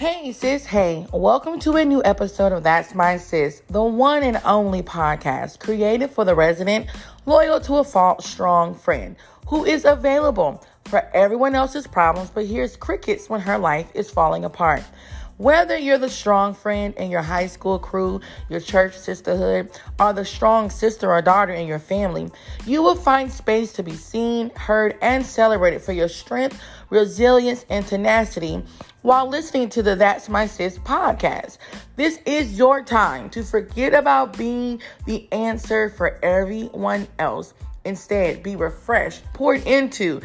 Hey sis, hey, welcome to a new episode of That's My Sis, the one and only podcast created for the resident, loyal to a fault, strong friend who is available for everyone else's problems but hears crickets when her life is falling apart. Whether you're the strong friend in your high school crew, your church sisterhood, or the strong sister or daughter in your family, you will find space to be seen, heard, and celebrated for your strength, resilience, and tenacity while listening to the That's My Sis podcast. This is your time to forget about being the answer for everyone else. Instead, be refreshed, poured into,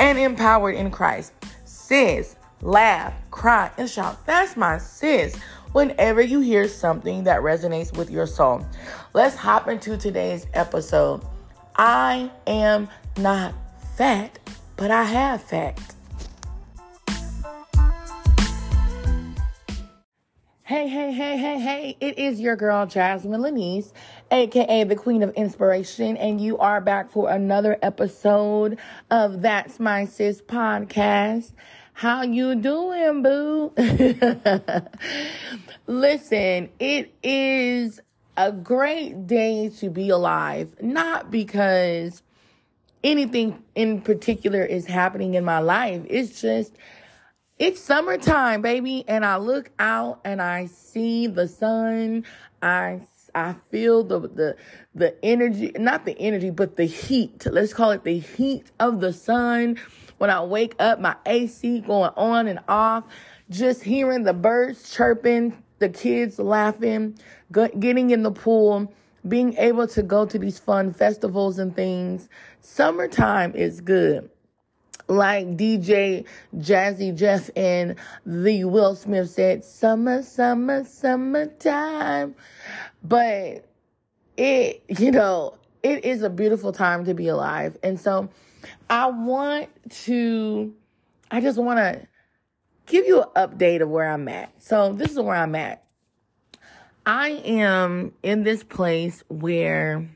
and empowered in Christ. Sis, laugh, cry, and shout, "That's my sis," whenever you hear something that resonates with your soul. Let's hop into today's episode. I am not fat, but I have fat. Hey, hey, hey, hey, hey. It is your girl, Jasmine Lynise, aka the Queen of Inspiration, and you are back for another episode of That's My Sis podcast. How you doing, boo? Listen, it is a great day to be alive. Not because anything in particular is happening in my life. It's just, it's summertime, baby. And I look out and I see the sun. I feel the energy, not the energy, but the heat. Let's call it the heat of the sun. When I wake up, my AC going on and off, just hearing the birds chirping, the kids laughing, getting in the pool, being able to go to these fun festivals and things. Summertime is good. Like DJ Jazzy Jeff and the Will Smith said, "Summer, summer, summertime." But it, you know, it is a beautiful time to be alive. And so I just want to give you an update of where I'm at. So this is where I'm at. I am in this place where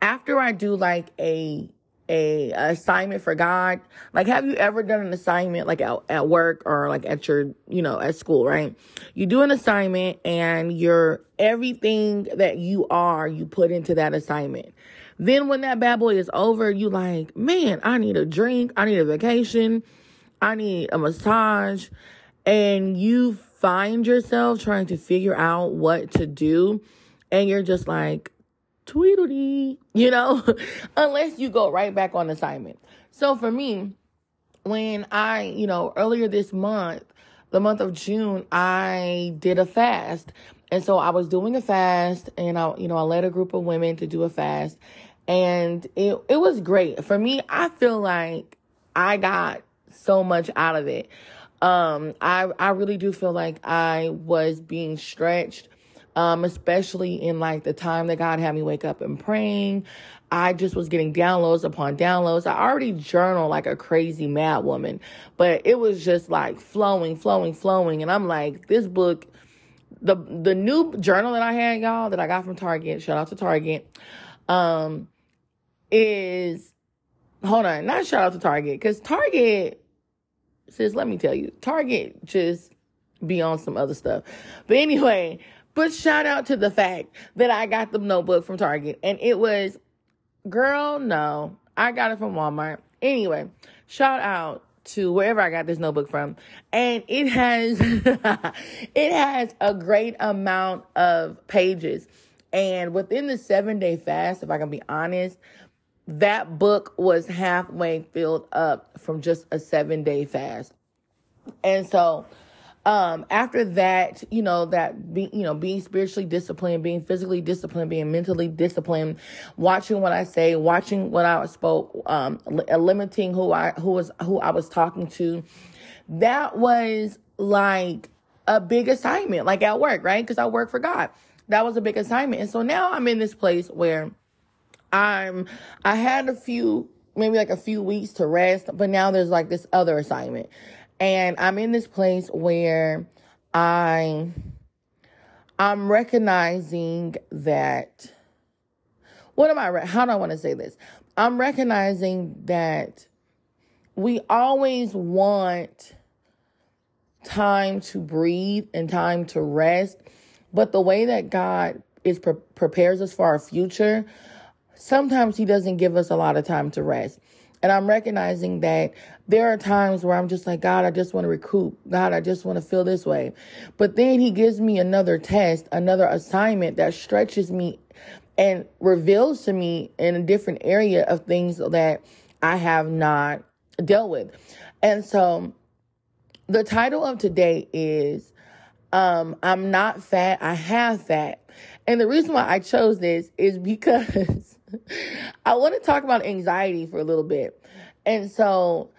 after I do like a assignment for God, like, have you ever done an assignment like at work or like at your, you know, at school, right? You do an assignment and you're everything that you are, you put into that assignment. Then when that bad boy is over, you like, man, I need a drink. I need a vacation. I need a massage. And you find yourself trying to figure out what to do. And you're just like, tweedledee, you know, unless you go right back on assignment. So for me, when I, you know, earlier this month, the month of June, I did a fast. And so I was doing a fast and I led a group of women to do a fast. And it was great. For me, I feel like I got so much out of it. I really do feel like I was being stretched, especially in like the time that God had me wake up and praying. I just was getting downloads upon downloads. I already journal like a crazy mad woman, but it was just like flowing. And I'm like, this book, the new journal that I had, y'all, that I got from Target, shout out to Target, not shout out to Target, because Target, sis, let me tell you, Target just be on some other stuff. But anyway, but shout out to the fact that I got the notebook from Target, and it was, girl, no, I got it from Walmart. Anyway, shout out to wherever I got this notebook from. And it has, it has a great amount of pages. And within the 7-day fast, if I can be honest, that book was halfway filled up from just a 7-day fast. And so, after that, you know, being spiritually disciplined, being physically disciplined, being mentally disciplined, watching what I say, watching what I spoke, limiting who I was talking to. That was like a big assignment, like at work, right? Because I work for God. That was a big assignment. And so now I'm in this place where I had a few weeks to rest, but now there's like this other assignment. And I'm in this place where I'm recognizing that, how do I want to say this? I'm recognizing that we always want time to breathe and time to rest. But the way that God is prepares us for our future, sometimes he doesn't give us a lot of time to rest. And I'm recognizing that there are times where I'm just like, God, I just want to recoup. God, I just want to feel this way. But then he gives me another test, another assignment that stretches me and reveals to me in a different area of things that I have not dealt with. And so the title of today is, I'm not fat, I have fat. And the reason why I chose this is because I want to talk about anxiety for a little bit. And so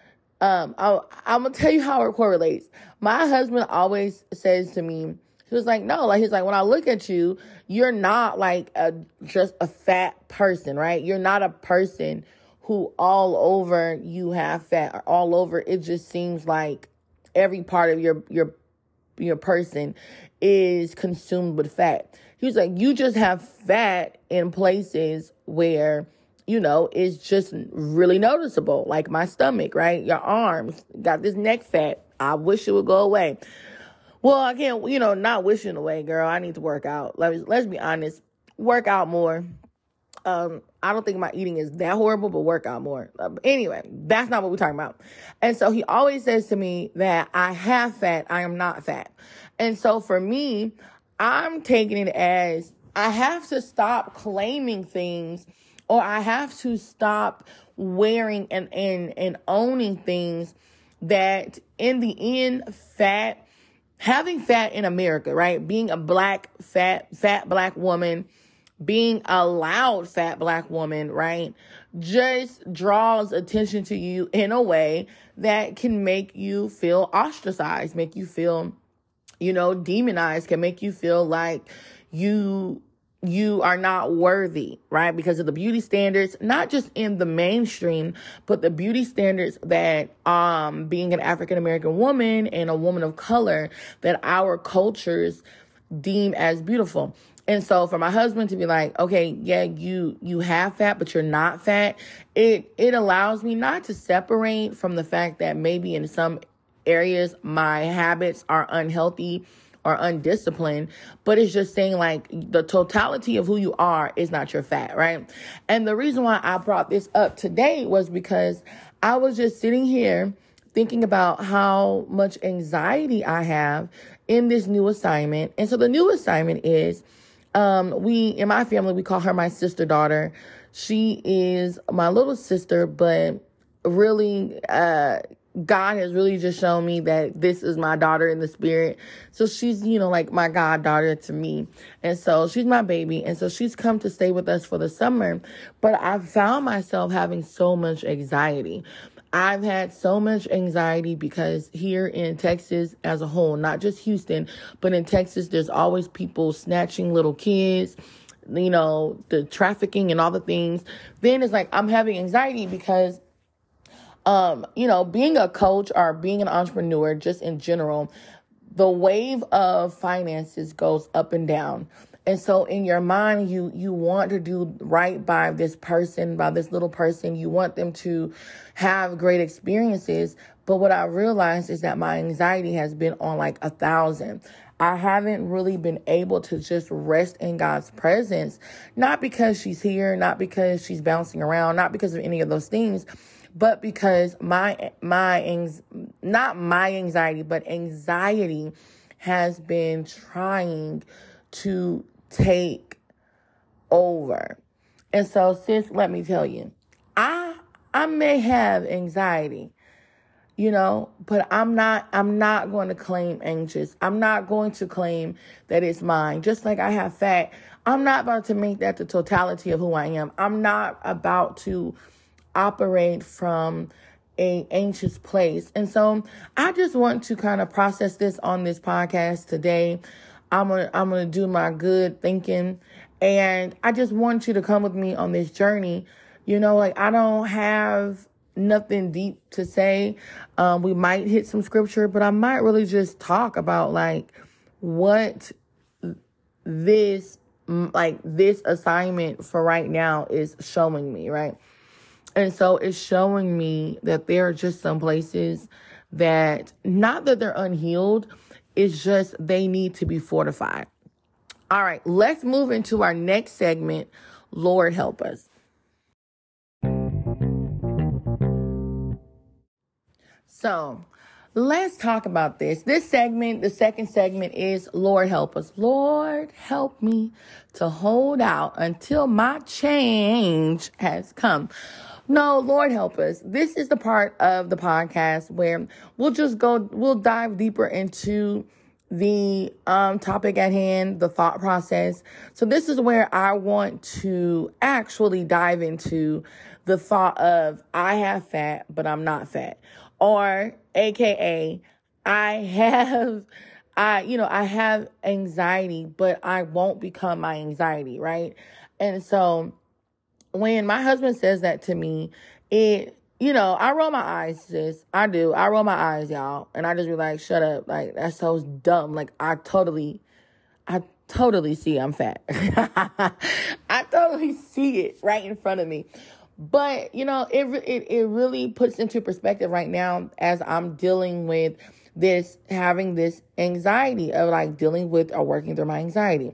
I'm going to tell you how it correlates. My husband always says to me, he was like, no, like, he's like, when I look at you, you're not like just a fat person, right? You're not a person who all over you have fat, or all over. It just seems like every part of your person is consumed with fat. He was like, you just have fat in places where, you know, it's just really noticeable. Like my stomach, right? Your arms, got this neck fat. I wish it would go away. Well, I can't, you know, not wishing away, girl. I need to work out. Let's be honest. Work out more. I don't think my eating is that horrible, but work out more. Anyway, that's not what we're talking about. And so he always says to me that I have fat, I am not fat. And so for me, I'm taking it as I have to stop claiming things, or I have to stop wearing and owning things that in the end, fat, having fat in America, right? Being a black, fat black woman, being a loud fat black woman, right, just draws attention to you in a way that can make you feel ostracized, make you feel, you know, demonized, can make you feel like you are not worthy, right? Because of the beauty standards, not just in the mainstream, but the beauty standards that being an African-American woman and a woman of color that our cultures deem as beautiful. And so for my husband to be like, okay, yeah, you have fat, but you're not fat, it allows me not to separate from the fact that maybe in some areas my habits are unhealthy or undisciplined, but it's just saying like the totality of who you are is not your fat, right? And the reason why I brought this up today was because I was just sitting here thinking about how much anxiety I have in this new assignment. And so the new assignment is, in my family, we call her my sister daughter. She is my little sister, but really, God has really just shown me that this is my daughter in the spirit. So she's, you know, like my goddaughter to me. And so she's my baby. And so she's come to stay with us for the summer, but I found myself having so much anxiety. I've had so much anxiety because here in Texas as a whole, not just Houston, but in Texas, there's always people snatching little kids, you know, the trafficking and all the things. Then it's like, I'm having anxiety because, you know, being a coach or being an entrepreneur, just in general, the wave of finances goes up and down. And so in your mind, you want to do right by this person, by this little person. You want them to have great experiences. But what I realized is that my anxiety has been on like 1,000. I haven't really been able to just rest in God's presence, not because she's here, not because she's bouncing around, not because of any of those things, but because anxiety has been trying to take over. And so, sis, let me tell you, I may have anxiety, you know, but I'm not going to claim anxious. I'm not going to claim that it's mine. Just like I have fat, I'm not about to make that the totality of who I am. I'm not about to operate from an anxious place. And so I just want to kind of process this on this podcast today. I'm gonna do my good thinking, and I just want you to come with me on this journey. You know, like, I don't have nothing deep to say. We might hit some scripture, but I might really just talk about like what this assignment for right now is showing me, right? And so it's showing me that there are just some places that not that they're unhealed, it's just they need to be fortified. All right, let's move into our next segment. Lord, help us. So let's talk about this. This segment, the second segment, is Lord, help us. Lord, help me to hold out until my change has come. No, Lord, help us. This is the part of the podcast where we'll dive deeper into the topic at hand, the thought process. So this is where I want to actually dive into the thought of I have fat, but I'm not fat, or AKA I have anxiety, but I won't become my anxiety. Right. And so when my husband says that to me, I roll my eyes, sis. I do. I roll my eyes, y'all. And I just be like, shut up. Like, that's so dumb. Like, I totally see I'm fat. I totally see it right in front of me. But, it really puts into perspective right now as I'm dealing with this, having this anxiety of like dealing with or working through my anxiety.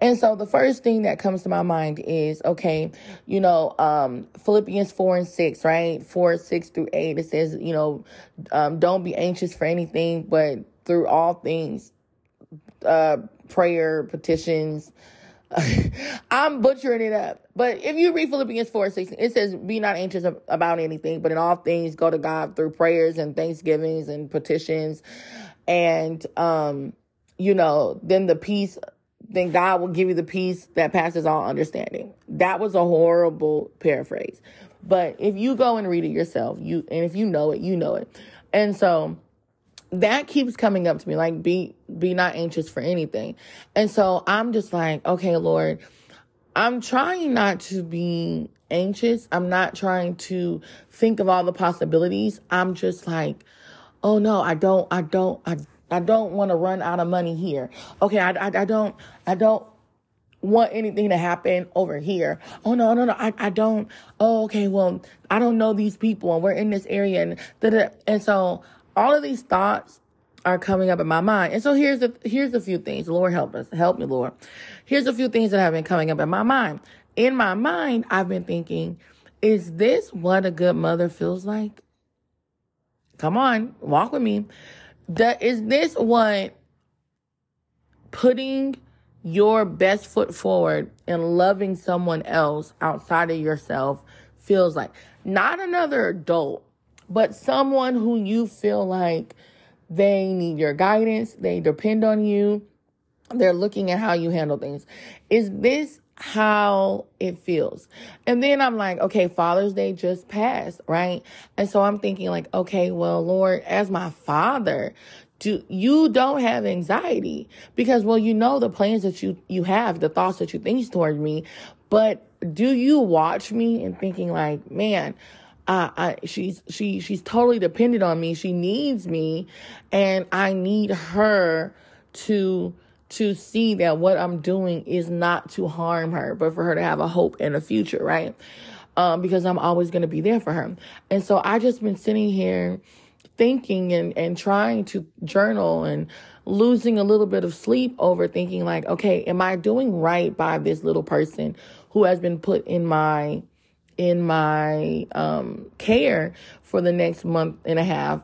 And so the first thing that comes to my mind is, okay, Philippians 4:6, right? 4:6-8, it says, don't be anxious for anything, but through all things, prayer, petitions. I'm butchering it up. But if you read Philippians 4:6, it says, be not anxious about anything, but in all things, go to God through prayers and thanksgivings and petitions. And, then God will give you the peace that passes all understanding. That was a horrible paraphrase. But if you go and read it yourself, and if you know it, you know it. And so that keeps coming up to me, like be not anxious for anything. And so I'm just like, okay, Lord, I'm trying not to be anxious. I'm not trying to think of all the possibilities. I'm just like, oh no, I don't want to run out of money here. Okay, I don't want anything to happen over here. Oh, no, I don't. Oh, okay, well, I don't know these people and we're in this area. And so all of these thoughts are coming up in my mind. And so here's a few things. Lord, help us. Help me, Lord. Here's a few things that have been coming up in my mind. In my mind, I've been thinking, is this what a good mother feels like? Come on, walk with me. Is this what putting your best foot forward and loving someone else outside of yourself feels like? Not another adult, but someone who you feel like they need your guidance, they depend on you, they're looking at how you handle things. Is this how it feels? And then I'm like, okay, Father's Day just passed, right? And so I'm thinking like, okay, well, Lord, as my father, you don't have anxiety because, well, you know the plans that you have, the thoughts that you think toward me, but do you watch me and thinking like, man, she's totally dependent on me. She needs me and I need her to see that what I'm doing is not to harm her, but for her to have a hope and a future, right? Because I'm always going to be there for her. And so I just been sitting here thinking and trying to journal and losing a little bit of sleep over thinking like, okay, am I doing right by this little person who has been put in my care for the next month and a half?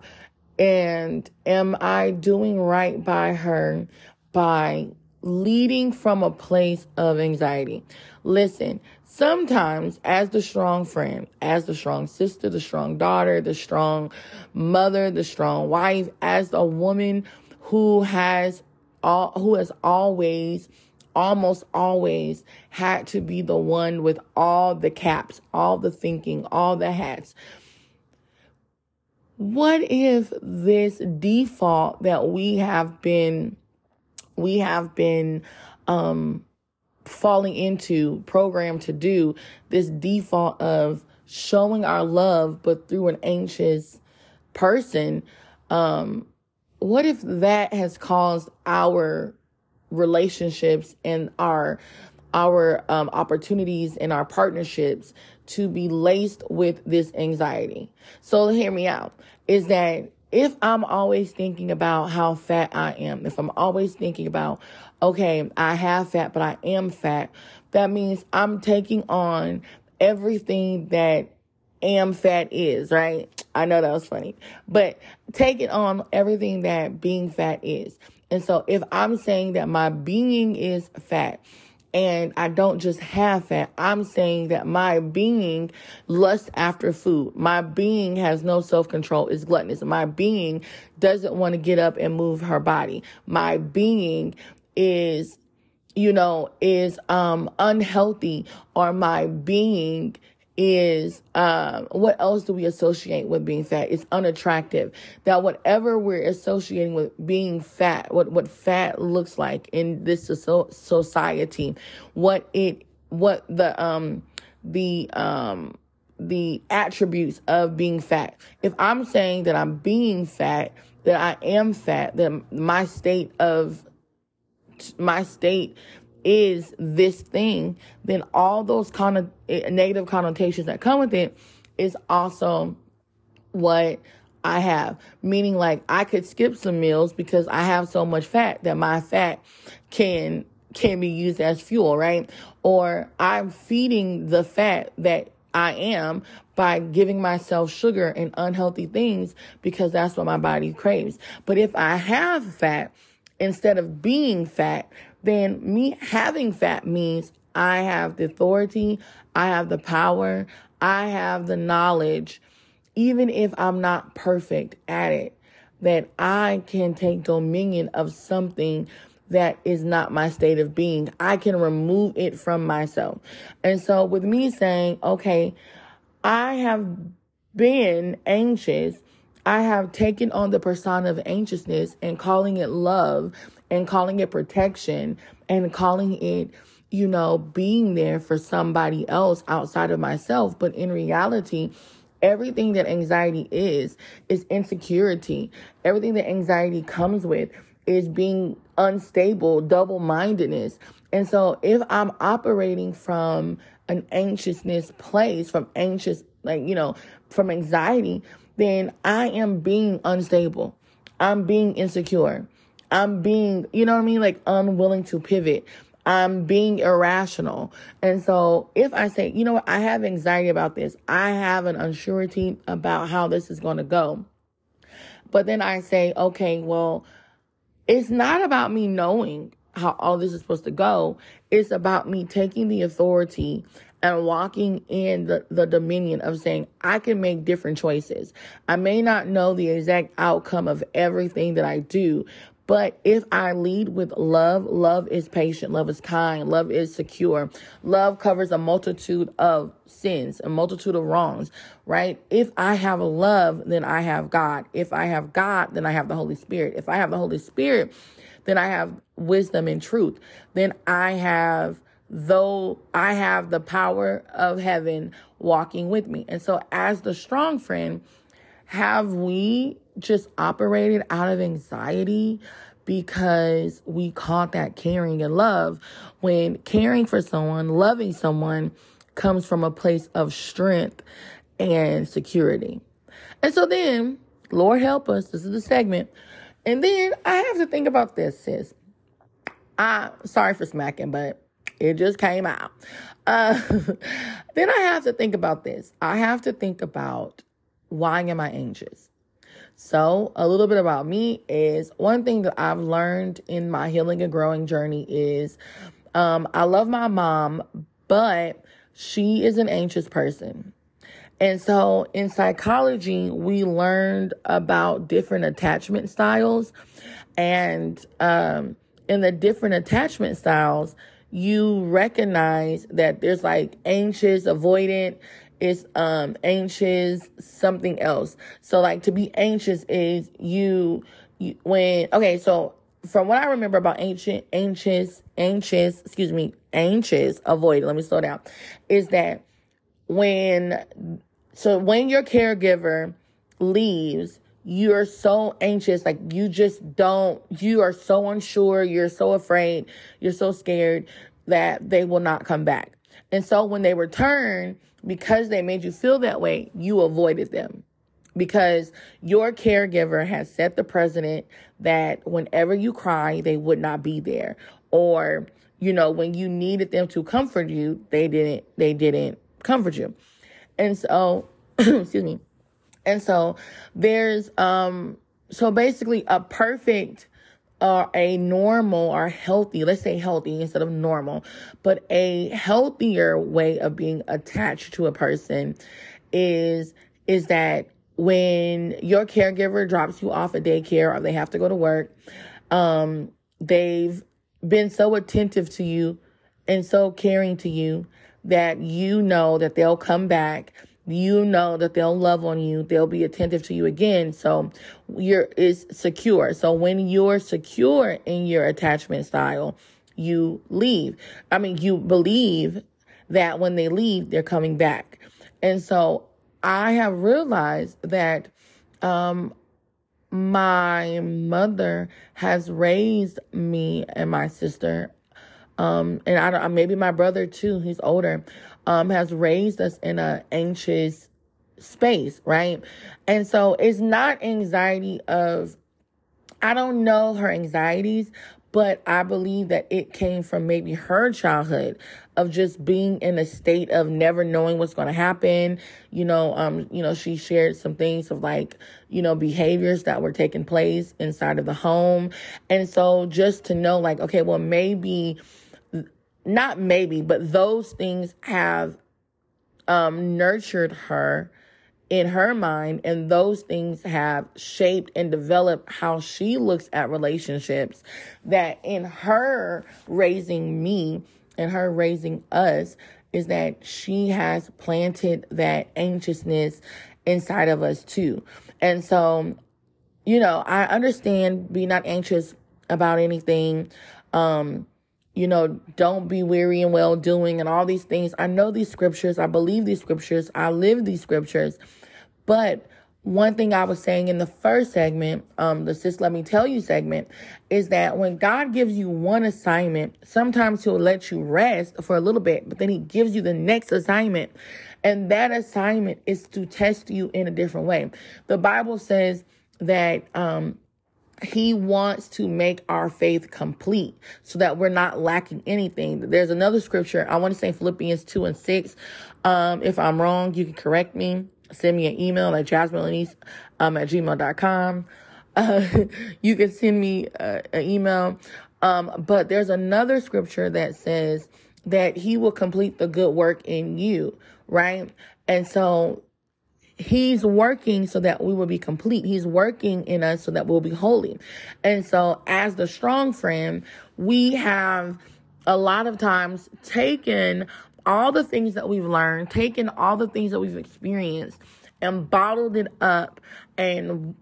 And am I doing right by her by leading from a place of anxiety? Listen, sometimes as the strong friend, as the strong sister, the strong daughter, the strong mother, the strong wife, as a woman who has almost always had to be the one with all the caps, all the thinking, all the hats. What if this default that we have been falling into, programmed to do, this default of showing our love, but through an anxious person? What if that has caused our relationships and our opportunities and our partnerships to be laced with this anxiety? So hear me out. Is that If I'm always thinking about how fat I am, if I'm always thinking about, okay, I have fat, but I am fat, that means I'm taking on everything that am fat is, right? I know that was funny, but taking on everything that being fat is. And so if I'm saying that my being is fat, and I don't just have fat, I'm saying that my being lusts after food. My being has no self-control, is gluttonous. My being doesn't want to get up and move her body. My being is, you know, unhealthy, or my being is, what else do we associate with being fat? It's unattractive. That whatever we're associating with being fat, what fat looks like in this society, the attributes of being fat. If I'm saying that I'm being fat, that I am fat, that my state is this thing, then all those kind of negative connotations that come with it is also what I have. Meaning, like, I could skip some meals because I have so much fat that my fat can be used as fuel, right? Or I'm feeding the fat that I am by giving myself sugar and unhealthy things because that's what my body craves. But if I have fat instead of being fat, then me having fat means I have the authority, I have the power, I have the knowledge, even if I'm not perfect at it, that I can take dominion of something that is not my state of being. I can remove it from myself. And so with me saying, okay, I have been anxious, I have taken on the persona of anxiousness and calling it love and calling it protection and calling it, you know, being there for somebody else outside of myself. But in reality, everything that anxiety is insecurity. Everything that anxiety comes with is being unstable, double-mindedness. And so if I'm operating from an anxiousness place, from anxiety, then I am being unstable. I'm being insecure. I'm being, you know what I mean? Like, unwilling to pivot. I'm being irrational. And so if I say, you know what, I have anxiety about this. I have an unsurety about how this is going to go. But then I say, okay, well, it's not about me knowing how all this is supposed to go. It's about me taking the authority and walking in the dominion of saying, I can make different choices. I may not know the exact outcome of everything that I do, but if I lead with love, love is patient, love is kind, love is secure. Love covers a multitude of sins, a multitude of wrongs, right? If I have love, then I have God. If I have God, then I have the Holy Spirit. If I have the Holy Spirit, then I have wisdom and truth. Then I have the power of heaven walking with me. And so as the strong friend, have we just operated out of anxiety because we caught that caring and love, when caring for someone, loving someone comes from a place of strength and security? And so then, Lord help us, this is the segment. And then I have to think about this, sis. I'm sorry for smacking, but it just came out. Then I have to think about this. I have to think about, why am I anxious? So a little bit about me is, one thing that I've learned in my healing and growing journey is I love my mom, but she is an anxious person. And so in psychology, we learned about different attachment styles. And in the different attachment styles, you recognize that there's like anxious, avoidant, it's anxious, something else. So like, to be anxious is so from what I remember about anxious, avoidant, let me slow down, is that when your caregiver leaves, you're so anxious, like you are so unsure, you're so afraid, you're so scared that they will not come back. And so when they return, because they made you feel that way, you avoided them, because your caregiver has set the precedent that whenever you cry, they would not be there. Or, you know, when you needed them to comfort you, they didn't comfort you. And so, excuse me. And so there's, so basically a perfect, a normal or healthy, let's say healthy instead of normal, but a healthier way of being attached to a person is that when your caregiver drops you off at daycare or they have to go to work, they've been so attentive to you and so caring to you that you know that they'll come back. You know that they'll love on you. They'll be attentive to you again. So it's secure. So when you're secure in your attachment style, you leave. I mean, you believe that when they leave, they're coming back. And so I have realized that my mother has raised me and my sister, and I don't, maybe my brother too, he's older, has raised us in an anxious space, right? And so it's not anxiety of, I don't know her anxieties, but I believe that it came from maybe her childhood of just being in a state of never knowing what's going to happen. You know, she shared some things of like, you know, behaviors that were taking place inside of the home. And so just to know like, okay, well, maybe, not maybe, but those things have nurtured her in her mind, and those things have shaped and developed how she looks at relationships, that in her raising me and her raising us is that she has planted that anxiousness inside of us too. And so, you know, I understand be not anxious about anything. You know, don't be weary and well-doing and all these things. I know these scriptures. I believe these scriptures. I live these scriptures. But one thing I was saying in the first segment, the Sis Let Me Tell You segment, is that when God gives you one assignment, sometimes he'll let you rest for a little bit, but then he gives you the next assignment. And that assignment is to test you in a different way. The Bible says that, he wants to make our faith complete so that we're not lacking anything. There's another scripture. I want to say Philippians 2:6. If I'm wrong, you can correct me. Send me an email at jasminelynise, at gmail.com. You can send me an email. But there's another scripture that says that he will complete the good work in you, right? And so he's working so that we will be complete. He's working in us so that we'll be holy. And so as the strong friend, we have a lot of times taken all the things that we've learned, taken all the things that we've experienced and bottled it up and,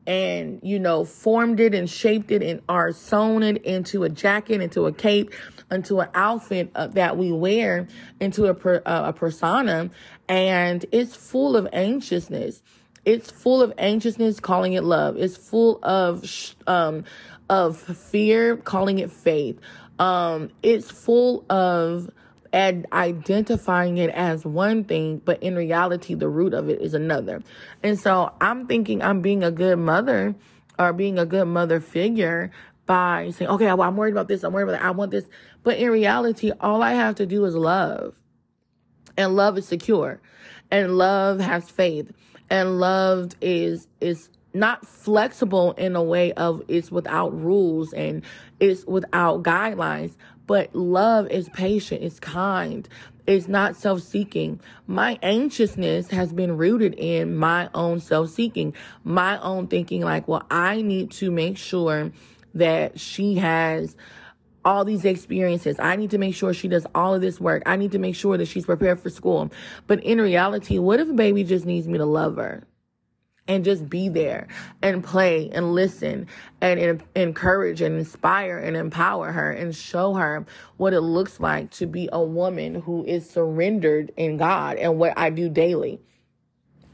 you know, formed it and shaped it and are sewn it into a jacket, into a cape, into an outfit that we wear, into a persona, and it's full of anxiousness. It's full of anxiousness, calling it love. It's full of fear, calling it faith. It's full of and identifying it as one thing, but in reality, the root of it is another. And so I'm thinking I'm being a good mother or being a good mother figure by saying, okay, well, I'm worried about this. I'm worried about that. I want this. But in reality, all I have to do is love. And love is secure. And love has faith. And love is not flexible in a way of it's without rules and it's without guidelines. But love is patient. It's kind. It's not self-seeking. My anxiousness has been rooted in my own self-seeking, my own thinking like, well, I need to make sure that she has all these experiences. I need to make sure she does all of this work. I need to make sure that she's prepared for school. But in reality, what if baby just needs me to love her and just be there and play and listen and encourage and inspire and empower her and show her what it looks like to be a woman who is surrendered in God and what I do daily?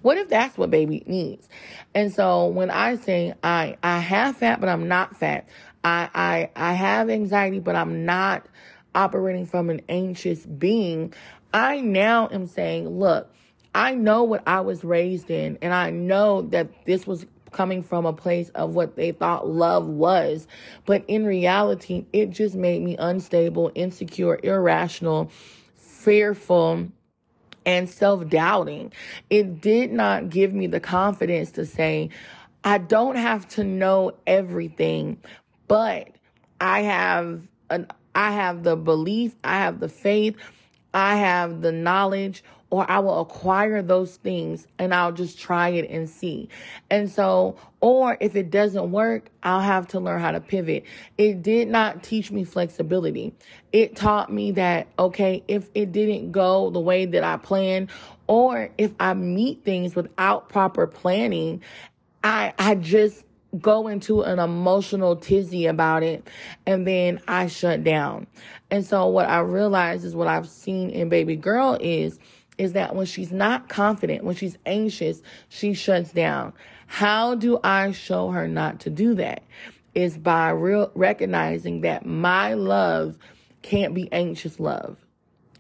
What if that's what baby needs? And so when I say I have fat, but I'm not fat. I have anxiety, but I'm not operating from an anxious being. I now am saying, look, I know what I was raised in, and I know that this was coming from a place of what they thought love was. But in reality, it just made me unstable, insecure, irrational, fearful, and self-doubting. It did not give me the confidence to say, I don't have to know everything, but I have the belief, I have the faith, I have the knowledge, or I will acquire those things and I'll just try it and see. And so, or if it doesn't work, I'll have to learn how to pivot. It did not teach me flexibility. It taught me that, okay, if it didn't go the way that I planned, or if I meet things without proper planning, I just go into an emotional tizzy about it, and then I shut down. And so what I realized is what I've seen in baby girl is that when she's not confident, when she's anxious, she shuts down. How do I show her not to do that? Is by recognizing that my love can't be anxious love.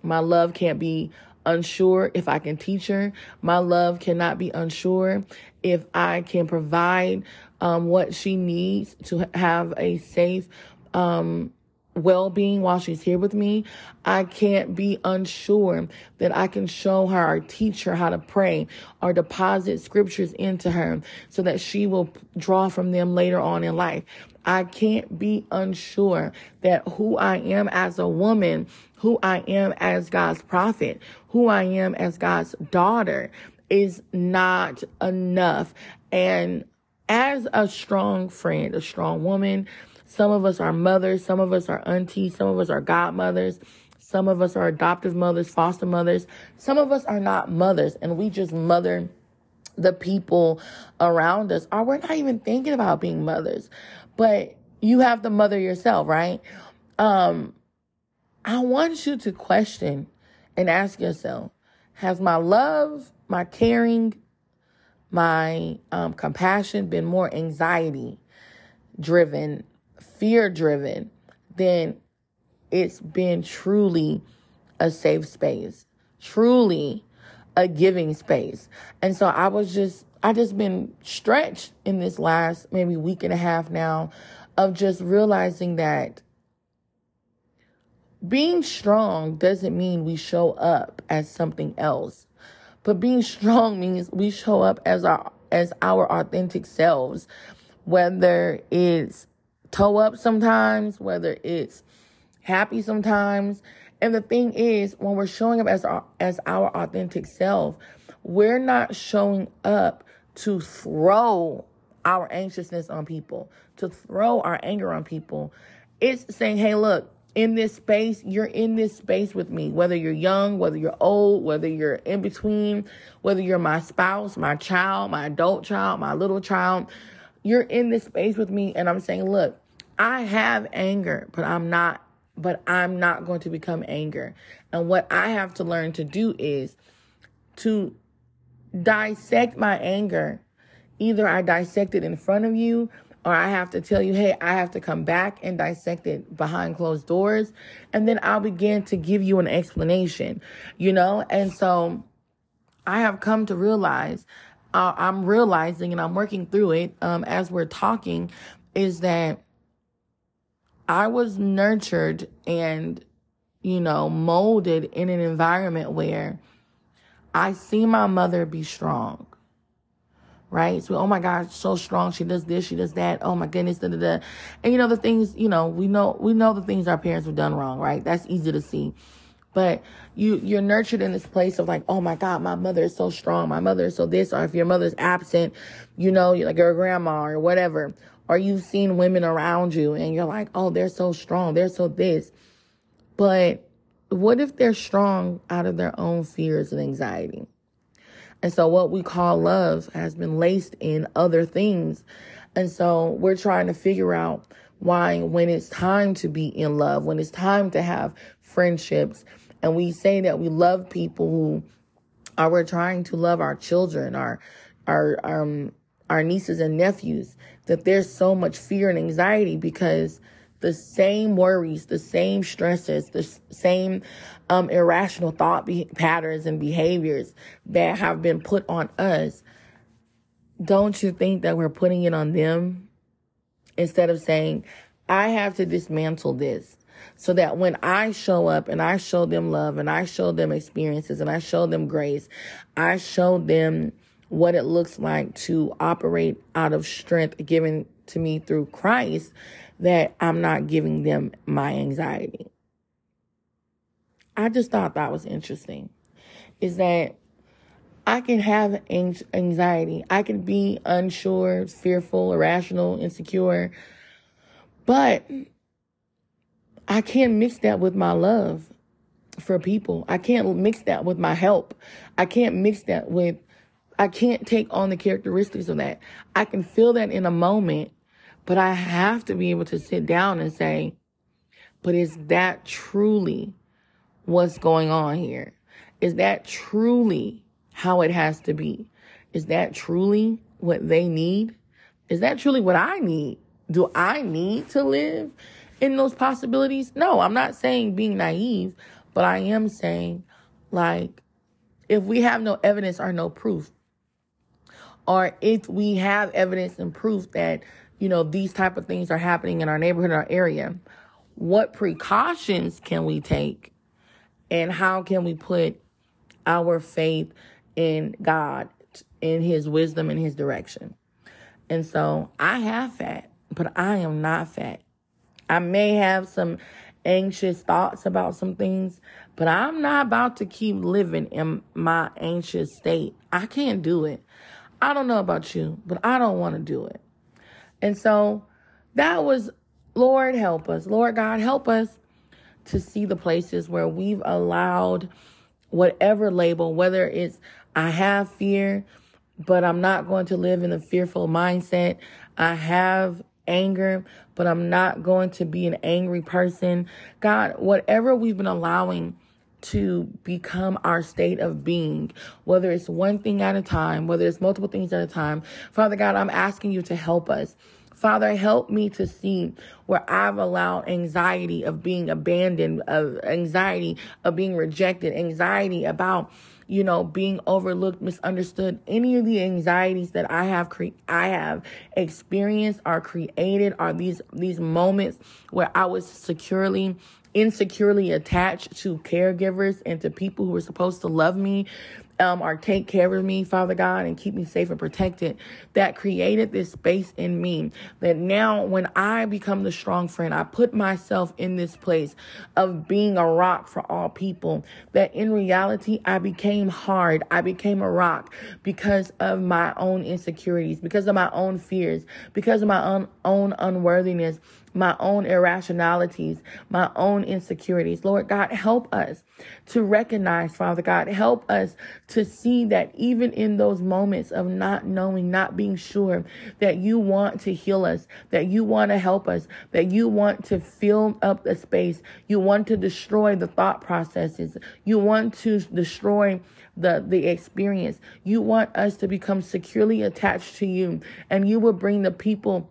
My love can't be unsure if I can teach her. My love cannot be unsure if I can provide what she needs to have a safe well-being while she's here with me. I can't be unsure that I can show her or teach her how to pray or deposit scriptures into her so that she will draw from them later on in life. I can't be unsure that who I am as a woman, who I am as God's prophet, who I am as God's daughter is not enough. And as a strong friend, a strong woman, some of us are mothers, some of us are aunties, some of us are godmothers, some of us are adoptive mothers, foster mothers, some of us are not mothers, and we just mother the people around us, or we're not even thinking about being mothers, but you have to mother yourself, right? I want you to question and ask yourself, has my love, my caring, my compassion been more anxiety-driven, fear-driven, then it's been truly a safe space, truly a giving space? And so I just been stretched in this last maybe week and a half now of just realizing that being strong doesn't mean we show up as something else, but being strong means we show up as our authentic selves, whether it's toe up sometimes, whether it's happy sometimes. And the thing is, when we're showing up as our authentic self, we're not showing up to throw our anxiousness on people, to throw our anger on people. It's saying, hey, look, in this space, you're in this space with me, whether you're young, whether you're old, whether you're in between, whether you're my spouse, my child, my adult child, my little child. You're in this space with me, and I'm saying, look, I have anger, but I'm not going to become anger. And what I have to learn to do is to dissect my anger. Either I dissect it in front of you, or I have to tell you, hey, I have to come back and dissect it behind closed doors. And then I'll begin to give you an explanation, you know? And so I have come to realize, I'm realizing, and I'm working through it as we're talking, is that I was nurtured and, you know, molded in an environment where I see my mother be strong, right? So, oh my God, so strong. She does this, she does that. Oh my goodness, da da da. And you know, the things, you know, we know the things our parents have done wrong, right? That's easy to see. But you're nurtured in this place of like, oh my God, my mother is so strong. My mother is so this. Or if your mother's absent, you know, you're like your grandma or whatever. Or you've seen women around you and you're like, oh, they're so strong. They're so this. But what if they're strong out of their own fears and anxiety? And so what we call love has been laced in other things. And so we're trying to figure out why, when it's time to be in love, when it's time to have friendships, and we say that we love people who are, we're trying to love our children, our nieces and nephews, that there's so much fear and anxiety because the same worries, the same stresses, the same irrational thought patterns and behaviors that have been put on us, don't you think that we're putting it on them instead of saying, I have to dismantle this so that when I show up and I show them love and I show them experiences and I show them grace, I show them what it looks like to operate out of strength given to me through Christ, that I'm not giving them my anxiety. I just thought that was interesting, is that I can have anxiety. I can be unsure, fearful, irrational, insecure, but I can't mix that with my love for people. I can't mix that with my help. I can't mix that with, I can't take on the characteristics of that. I can feel that in a moment, but I have to be able to sit down and say, but is that truly what's going on here? Is that truly how it has to be? Is that truly what they need? Is that truly what I need? Do I need to live in those possibilities? No, I'm not saying being naive, but I am saying, like, if we have no evidence or no proof, or if we have evidence and proof that, you know, these type of things are happening in our neighborhood, our area, what precautions can we take? And how can we put our faith in God, in his wisdom and his direction? And so I have fat, but I am not fat. I may have some anxious thoughts about some things, but I'm not about to keep living in my anxious state. I can't do it. I don't know about you, but I don't want to do it. And so that was, Lord, help us. Lord God, help us to see the places where we've allowed whatever label, whether it's I have fear, but I'm not going to live in a fearful mindset. I have anger, but I'm not going to be an angry person. God, whatever we've been allowing to become our state of being, whether it's one thing at a time, whether it's multiple things at a time, Father God, I'm asking you to help us. Father, help me to see where I've allowed anxiety of being abandoned, of anxiety of being rejected, anxiety about, you know, being overlooked, misunderstood, any of the anxieties that I have experienced or created are these moments where I was insecurely attached to caregivers and to people who were supposed to love me or take care of me, Father God, and keep me safe and protected, that created this space in me that now when I become the strong friend, I put myself in this place of being a rock for all people, that in reality, I became hard. I became a rock because of my own insecurities, because of my own fears, because of my own unworthiness, my own irrationalities, my own insecurities. Lord God, help us to recognize, Father God, help us to see that even in those moments of not knowing, not being sure, that you want to heal us, that you want to help us, that you want to fill up the space. You want to destroy the thought processes. You want to destroy the experience. You want us to become securely attached to you, and you will bring the people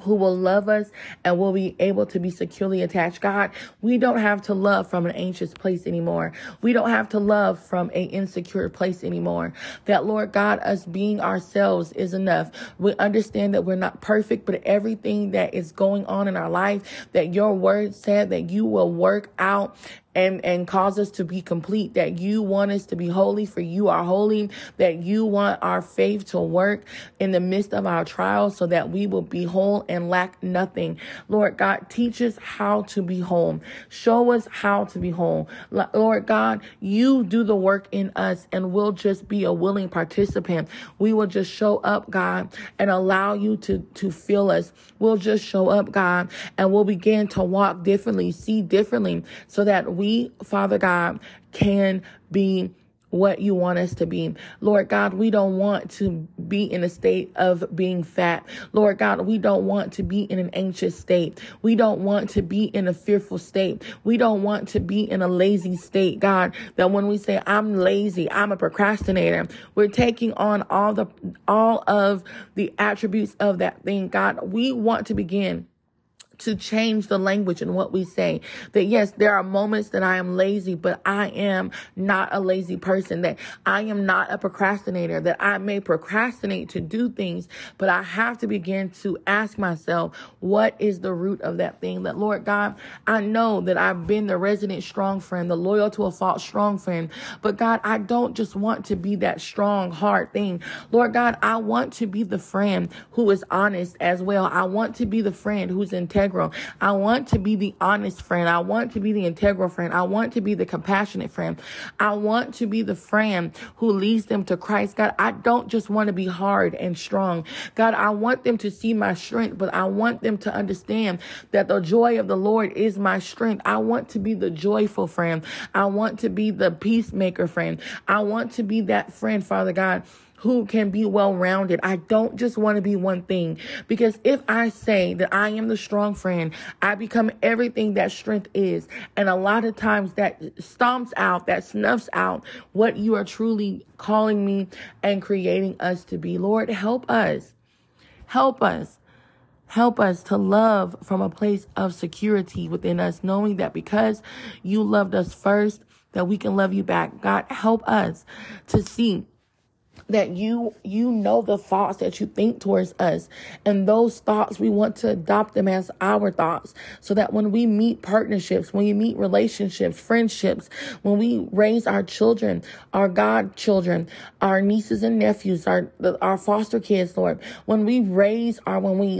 who will love us and will be able to be securely attached. God, we don't have to love from an anxious place anymore. We don't have to love from an insecure place anymore. That, Lord God, us being ourselves is enough. We understand that we're not perfect, but everything that is going on in our life, that your word said that you will work out and cause us to be complete, that you want us to be holy, for you are holy, that you want our faith to work in the midst of our trials so that we will be whole and lack nothing. Lord God, teach us how to be whole. Show us how to be whole. Lord God, you do the work in us, and we'll just be a willing participant. We will just show up, God, and allow you to fill us. We'll just show up, God, and we'll begin to walk differently, see differently, so that we, Father God, can be what you want us to be. Lord God, we don't want to be in a state of being fat. Lord God, we don't want to be in an anxious state. We don't want to be in a fearful state. We don't want to be in a lazy state, God, that when we say, I'm lazy, I'm a procrastinator, we're taking on all of the attributes of that thing, God. We want to begin to change the language and what we say. That yes, there are moments that I am lazy, but I am not a lazy person. That I am not a procrastinator. That I may procrastinate to do things, but I have to begin to ask myself, what is the root of that thing? That Lord God, I know that I've been the resident strong friend, the loyal to a fault strong friend, but God, I don't just want to be that strong, hard thing. Lord God, I want to be the friend who is honest as well. I want to be the friend who's integral. I want to be the honest friend. I want to be the integral friend. I want to be the compassionate friend. I want to be the friend who leads them to Christ. God, I don't just want to be hard and strong. God, I want them to see my strength, but I want them to understand that the joy of the Lord is my strength. I want to be the joyful friend. I want to be the peacemaker friend. I want to be that friend, Father God, who can be well-rounded. I don't just want to be one thing, because if I say that I am the strong friend, I become everything that strength is. And a lot of times that stomps out, that snuffs out what you are truly calling me and creating us to be. Lord, help us. Help us. Help us to love from a place of security within us, knowing that because you loved us first, that we can love you back. God, help us to see that you know the thoughts that you think towards us, and those thoughts we want to adopt them as our thoughts, so that when we meet partnerships, when you meet relationships, friendships, when we raise our children, our godchildren, our nieces and nephews, our foster kids, Lord, when we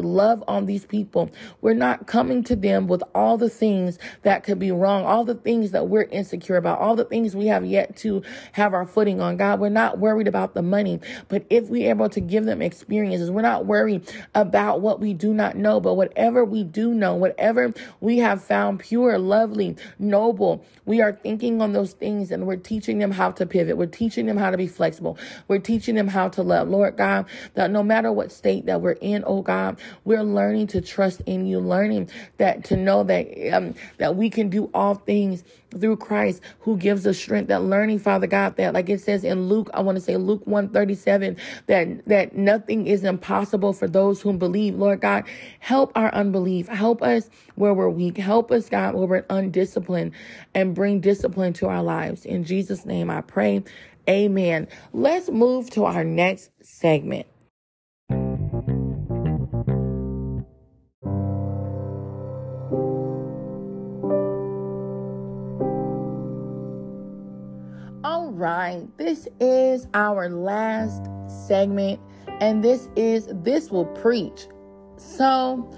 love on these people, we're not coming to them with all the things that could be wrong, all the things that we're insecure about, all the things we have yet to have our footing on. God, we're not worried about the money, but if we're able to give them experiences, we're not worried about what we do not know, but whatever we do know, whatever we have found pure, lovely, noble, we are thinking on those things, and we're teaching them how to pivot. We're teaching them how to be flexible. We're teaching them how to love. Lord God, that no matter what state that we're in, oh God, we're learning to trust in you, learning that to know that, that we can do all things through Christ who gives us strength, that learning, Father God, that like it says in Luke, I want to say Luke 1:37, that nothing is impossible for those who believe. Lord God, help our unbelief. Help us where we're weak. Help us, God, where we're undisciplined, and bring discipline to our lives. In Jesus' name I pray. Amen. Let's move to our next segment. Right, this is our last segment, and this will preach. So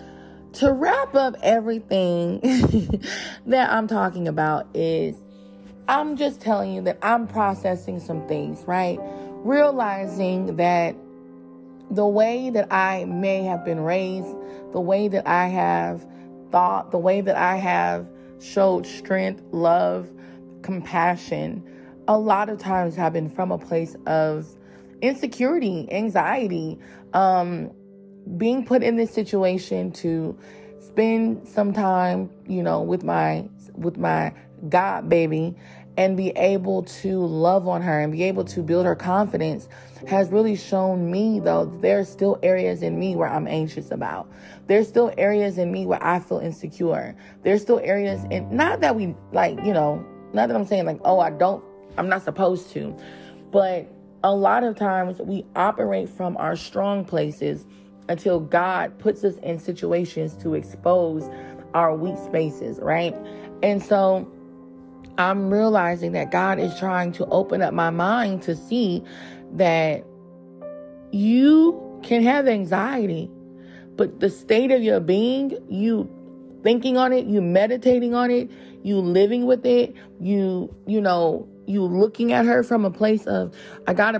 to wrap up everything that I'm talking about is, I'm just telling you that I'm processing some things, right? Realizing that the way that I may have been raised, the way that I have thought, the way that I have showed strength, love, compassion, a lot of times have been from a place of insecurity, anxiety, being put in this situation to spend some time, with my God baby, and be able to love on her and be able to build her confidence, has really shown me, though, there's still areas in me where I'm anxious about. There's still areas in me where I feel insecure. There's still areas, and not that I'm saying I'm not supposed to, but a lot of times we operate from our strong places until God puts us in situations to expose our weak spaces, right? And so I'm realizing that God is trying to open up my mind to see that you can have anxiety, but the state of your being, you thinking on it, you meditating on it, you living with it, you looking at her from a place of, I gotta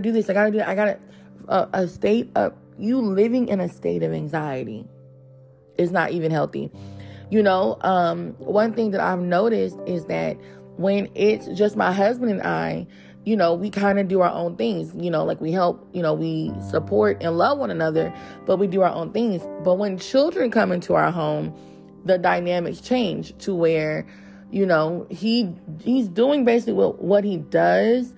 do this, I gotta do that, a state of, you living in a state of anxiety is not even healthy. One thing that I've noticed is that when it's just my husband and I, we kind of do our own things, like we help, we support and love one another, but we do our own things. But when children come into our home, the dynamics change to where, he's doing basically what he does,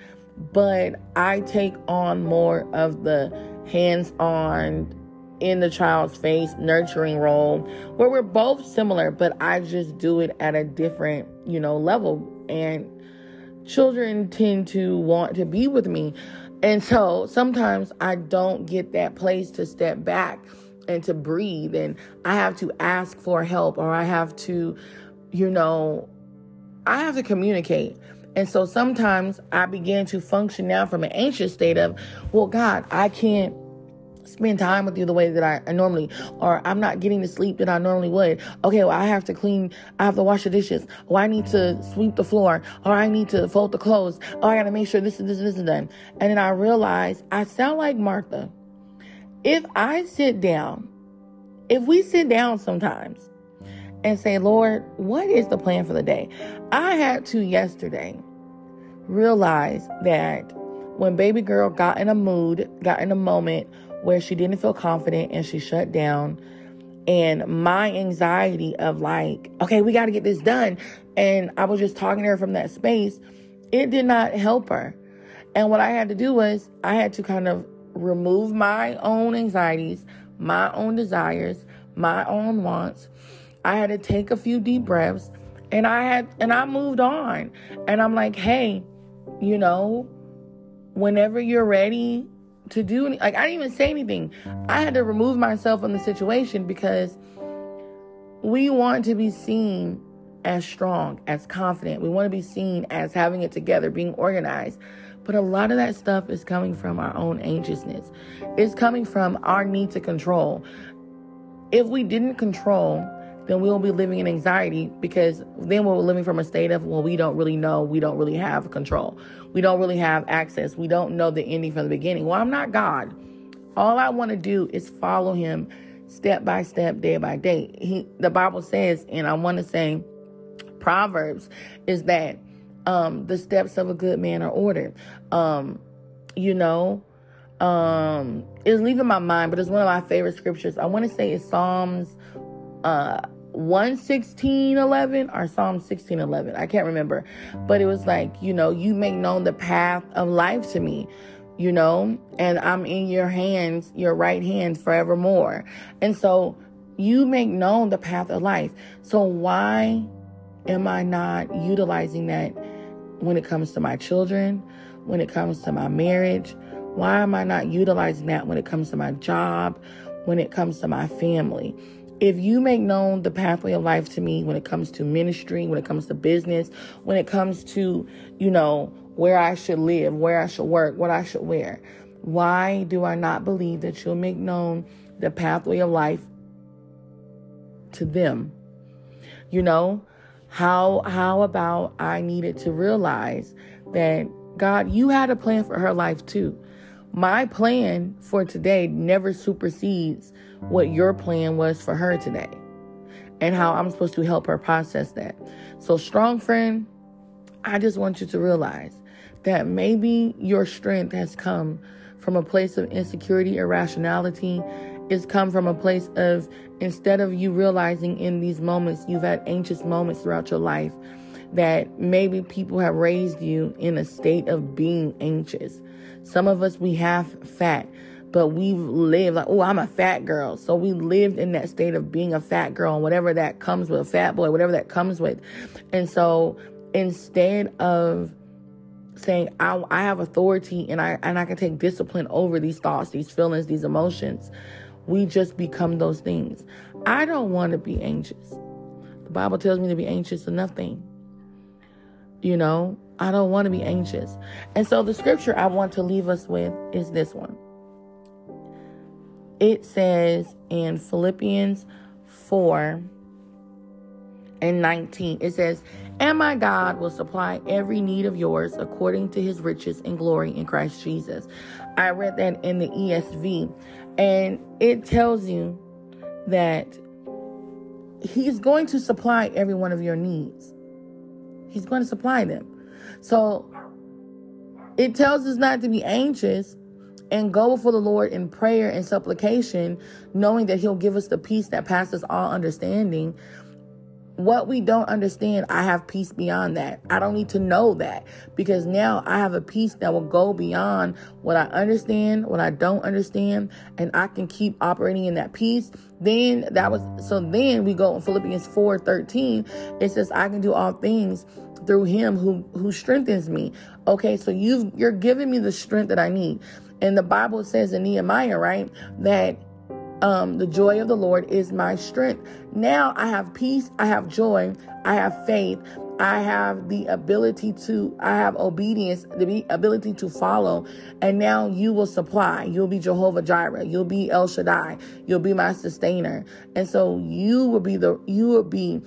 but I take on more of the hands-on in the child's face nurturing role where we're both similar, but I just do it at a different, level. And children tend to want to be with me. And so sometimes I don't get that place to step back and to breathe. And I have to ask for help, or I have to, I have to communicate. And so sometimes I begin to function now from an anxious state of, well, God, I can't spend time with you the way that I normally, or I'm not getting the sleep that I normally would. Okay, well, I have to clean, I have to wash the dishes, or I need to sweep the floor, or I need to fold the clothes, or I got to make sure this is done. And then I realize I sound like Martha. If we sit down sometimes and say, Lord, what is the plan for the day? I had to yesterday realize that when baby girl got in a moment where she didn't feel confident and she shut down, and my anxiety of like, okay, we got to get this done. And I was just talking to her from that space. It did not help her. And what I had to do was I had to kind of remove my own anxieties, my own desires, my own wants. I had to take a few deep breaths, and I moved on. And I'm like, hey, whenever you're ready to do, like, I didn't even say anything. I had to remove myself from the situation because we want to be seen as strong, as confident. We want to be seen as having it together, being organized. But a lot of that stuff is coming from our own anxiousness. It's coming from our need to control. If we didn't control, then we will be living in anxiety, because then we're living from a state of, well, we don't really know. We don't really have control. We don't really have access. We don't know the ending from the beginning. Well, I'm not God. All I want to do is follow him step by step, day by day. The Bible says, and I want to say Proverbs, is that the steps of a good man are ordered. It's leaving my mind, but it's one of my favorite scriptures. I want to say it's Psalms 116:11 or Psalm 16:11. I can't remember, but it was like, you make known the path of life to me, and I'm in your hands, your right hand forevermore. And so you make known the path of life. So why am I not utilizing that when it comes to my children, when it comes to my marriage? Why am I not utilizing that when it comes to my job, when it comes to my family? If you make known the pathway of life to me when it comes to ministry, when it comes to business, when it comes to, where I should live, where I should work, what I should wear, why do I not believe that you'll make known the pathway of life to them? How about I needed to realize that, God, you had a plan for her life too. My plan for today never supersedes what your plan was for her today, and how I'm supposed to help her process that. So, strong friend, I just want you to realize that maybe your strength has come from a place of insecurity, irrationality. It's come from a place of, instead of you realizing in these moments, you've had anxious moments throughout your life, that maybe people have raised you in a state of being anxious. Some of us, we have fat, but we've lived like, oh, I'm a fat girl. So we lived in that state of being a fat girl and whatever that comes with, fat boy, whatever that comes with. And so instead of saying, I have authority and I can take discipline over these thoughts, these feelings, these emotions, we just become those things. I don't want to be anxious. The Bible tells me to be anxious for nothing. I don't want to be anxious. And so the scripture I want to leave us with is this one. It says in Philippians 4:19, it says, and my God will supply every need of yours according to his riches and glory in Christ Jesus. I read that in the ESV, and it tells you that he's going to supply every one of your needs. He's going to supply them. So it tells us not to be anxious, and go before the Lord in prayer and supplication, knowing that he'll give us the peace that passes all understanding. What we don't understand, I have peace beyond that. I don't need to know that, because now I have a peace that will go beyond what I understand, what I don't understand, and I can keep operating in that peace. Then we go in Philippians 4:13. It says, I can do all things through him who strengthens me. Okay, so you're giving me the strength that I need. And the Bible says in Nehemiah, right, that the joy of the Lord is my strength. Now I have peace. I have joy. I have faith. I have the ability to, I have obedience, the ability to follow. And now you will supply. You'll be Jehovah Jireh. You'll be El Shaddai. You'll be my sustainer. And so you will be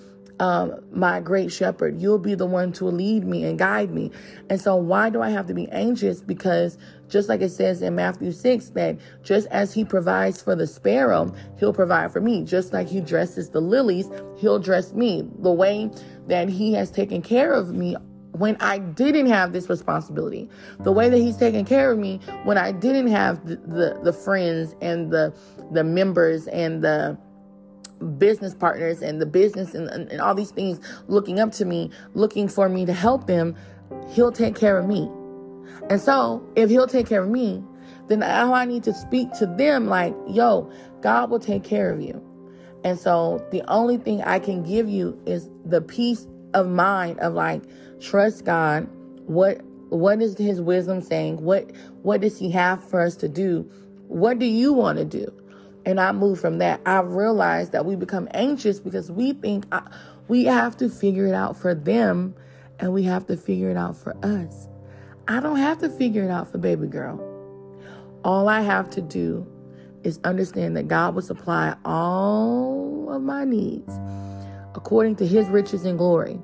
my great shepherd. You'll be the one to lead me and guide me. And so why do I have to be anxious? Because just like it says in Matthew 6, that just as he provides for the sparrow, he'll provide for me. Just like he dresses the lilies, he'll dress me. The way that he has taken care of me when I didn't have this responsibility. The way that he's taken care of me when I didn't have the friends and the members and the business partners and the business and all these things looking up to me, looking for me to help them. He'll take care of me. And so if he'll take care of me, then how I need to speak to them like, yo, God will take care of you. And so the only thing I can give you is the peace of mind of like, trust God. What is his wisdom saying? What does he have for us to do? What do you want to do? And I move from that. I realized that we become anxious because we think we have to figure it out for them, and we have to figure it out for us. I don't have to figure it out for baby girl. All I have to do is understand that God will supply all of my needs according to his riches and glory.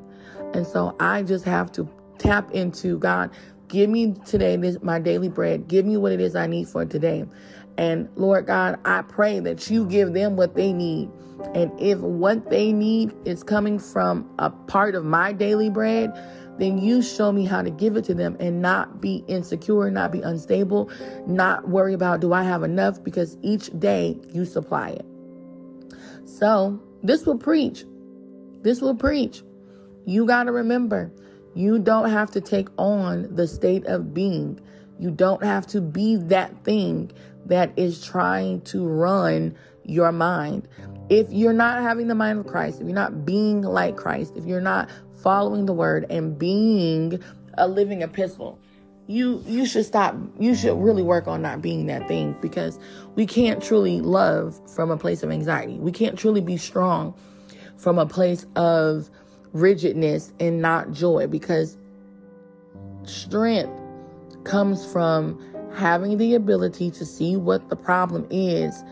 And so I just have to tap into God. Give me today my daily bread. Give me what it is I need for today. And Lord God, I pray that you give them what they need. And if what they need is coming from a part of my daily bread, then you show me how to give it to them and not be insecure, not be unstable, not worry about, do I have enough? Because each day you supply it. So this will preach. This will preach. You got to remember, you don't have to take on the state of being. You don't have to be that thing that is trying to run your mind. If you're not having the mind of Christ, if you're not being like Christ, if you're not following the word and being a living epistle, you should stop. You should really work on not being that thing, because we can't truly love from a place of anxiety. We can't truly be strong from a place of rigidness and not joy, because strength comes from having the ability to see what the problem is,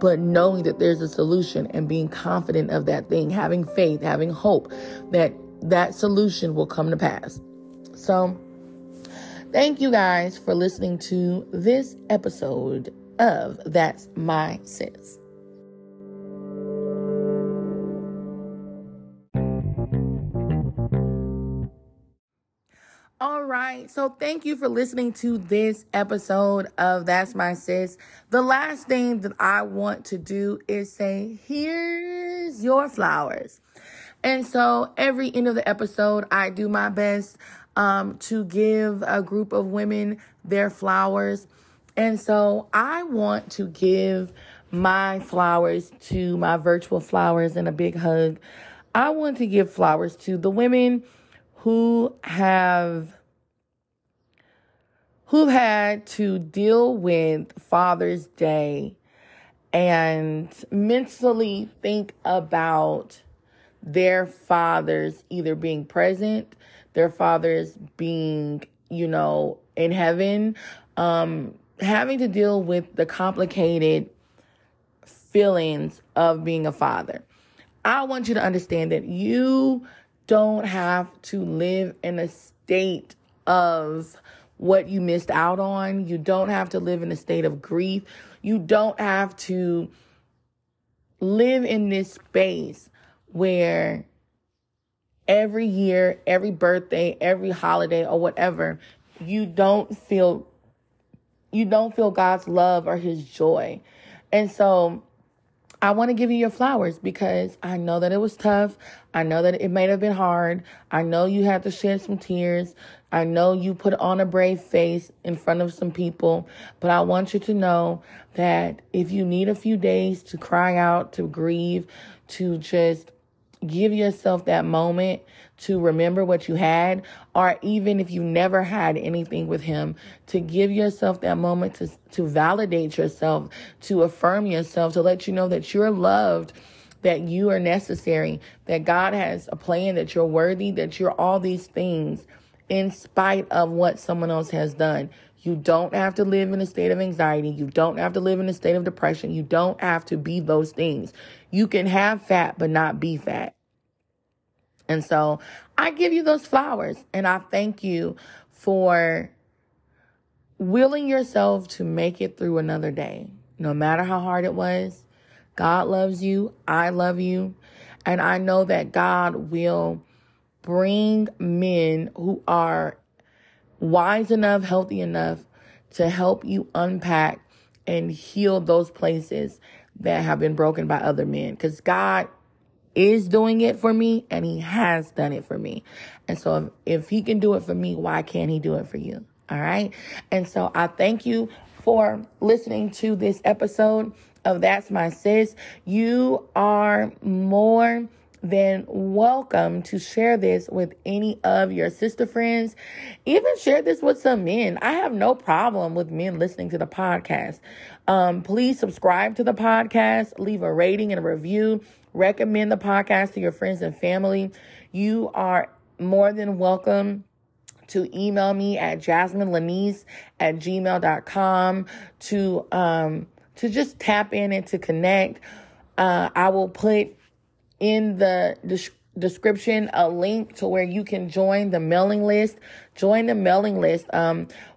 but knowing that there's a solution and being confident of that thing, having faith, having hope that that solution will come to pass. So thank you guys for listening to this episode of That's My Sis. All right, so thank you for listening to this episode of That's My Sis. The last thing that I want to do is say, here's your flowers. And so every end of the episode, I do my best to give a group of women their flowers. And so I want to give my flowers to my virtual flowers and a big hug. I want to give flowers to the women who've had to deal with Father's Day and mentally think about their fathers either being present, their fathers being, in heaven, having to deal with the complicated feelings of being a father. I want you to understand that you don't have to live in a state of what you missed out on. You don't have to live in a state of grief. You don't have to live in this space where every year, every birthday, every holiday or whatever, you don't feel God's love or his joy. And so I want to give you your flowers because I know that it was tough. I know that it may have been hard. I know you had to shed some tears. I know you put on a brave face in front of some people. But I want you to know that if you need a few days to cry out, to grieve, to just give yourself that moment to remember what you had, or even if you never had anything with him, to give yourself that moment to validate yourself, to affirm yourself, to let you know that you're loved, that you are necessary, that God has a plan, that you're worthy, that you're all these things in spite of what someone else has done. You don't have to live in a state of anxiety. You don't have to live in a state of depression. You don't have to be those things. You can have fat, but not be fat. And so I give you those flowers, and I thank you for willing yourself to make it through another day, no matter how hard it was. God loves you. I love you. And I know that God will bring men who are wise enough, healthy enough to help you unpack and heal those places that have been broken by other men. Because God is doing it for me, and he has done it for me. And so if he can do it for me, why can't he do it for you? All right. And so I thank you for listening to this episode of That's My Sis. You are more then welcome to share this with any of your sister friends. Even share this with some men. I have no problem with men listening to the podcast. Please subscribe to the podcast. Leave a rating and a review. Recommend the podcast to your friends and family. You are more than welcome to email me at jasminelynise@gmail.com to just tap in and to connect. I will put in the description a link to where you can join the mailing list. Join the mailing list.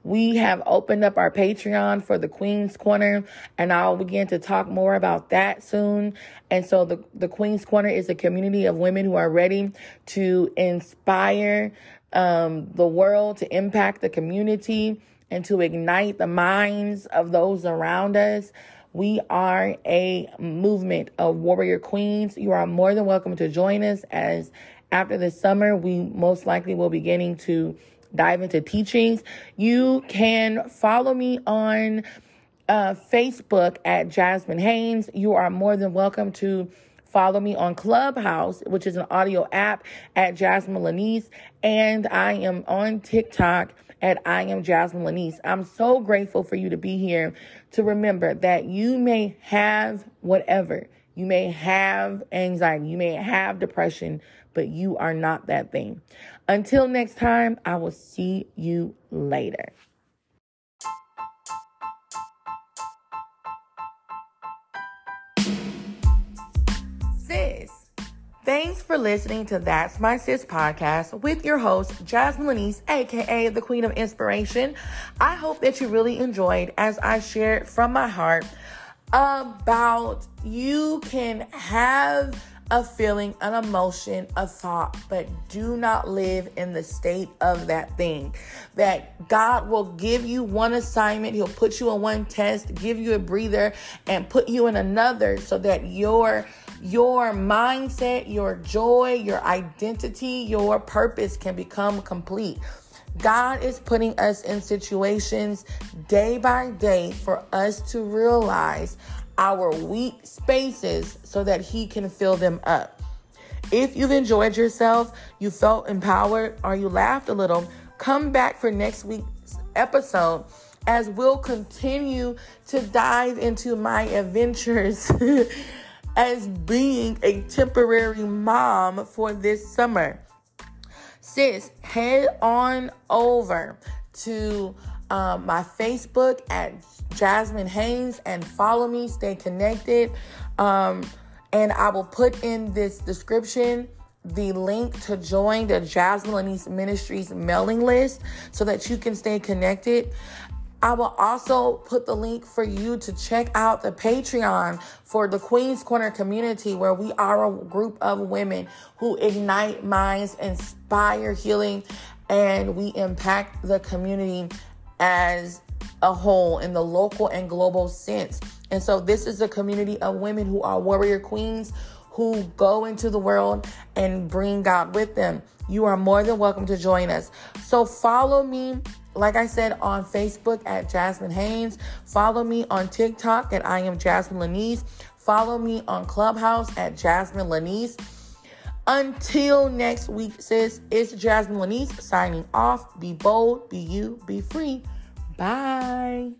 We have opened up our Patreon for The Queen's Corner, and I'll begin to talk more about that soon. And so the Queen's Corner is a community of women who are ready to inspire the world, to impact the community, and to ignite the minds of those around us. We are a movement of warrior queens. You are more than welcome to join us, as after the summer, we most likely will be beginning to dive into teachings. You can follow me on Facebook at Jasmine Haynes. You are more than welcome to follow me on Clubhouse, which is an audio app, at Jasmine Lynise. And I am on TikTok at I Am Jasmine Lynise. I'm so grateful for you to be here, to remember that you may have whatever. You may have anxiety. You may have depression, but you are not that thing. Until next time, I will see you later. Sis, thanks for listening to That's My Sis podcast with your host, Jasmine Lynise, aka the Queen of Inspiration. I hope that you really enjoyed as I shared from my heart about you can have a feeling, an emotion, a thought, but do not live in the state of that thing. That God will give you one assignment. He'll put you on one test, give you a breather, and put you in another so that your mindset, your joy, your identity, your purpose can become complete. God is putting us in situations day by day for us to realize our weak spaces so that he can fill them up. If you've enjoyed yourself, you felt empowered, or you laughed a little, come back for next week's episode, as we'll continue to dive into my adventures as being a temporary mom for this summer. Sis, head on over to my Facebook at Jasmine Haynes and follow me. Stay connected. And I will put in this description the link to join the Jasmine Lynise Ministries mailing list so that you can stay connected. I will also put the link for you to check out the Patreon for the Queen's Corner community, where we are a group of women who ignite minds, inspire healing, and we impact the community as a whole in the local and global sense. And so this is a community of women who are warrior queens who go into the world and bring God with them. You are more than welcome to join us. So follow me, like I said, on Facebook at Jasmine Haynes. Follow me on TikTok at I am Jasmine Lynise. Follow me on Clubhouse at Jasmine Lynise. Until next week, sis, it's Jasmine Lynise signing off. Be bold, be you, be free. Bye.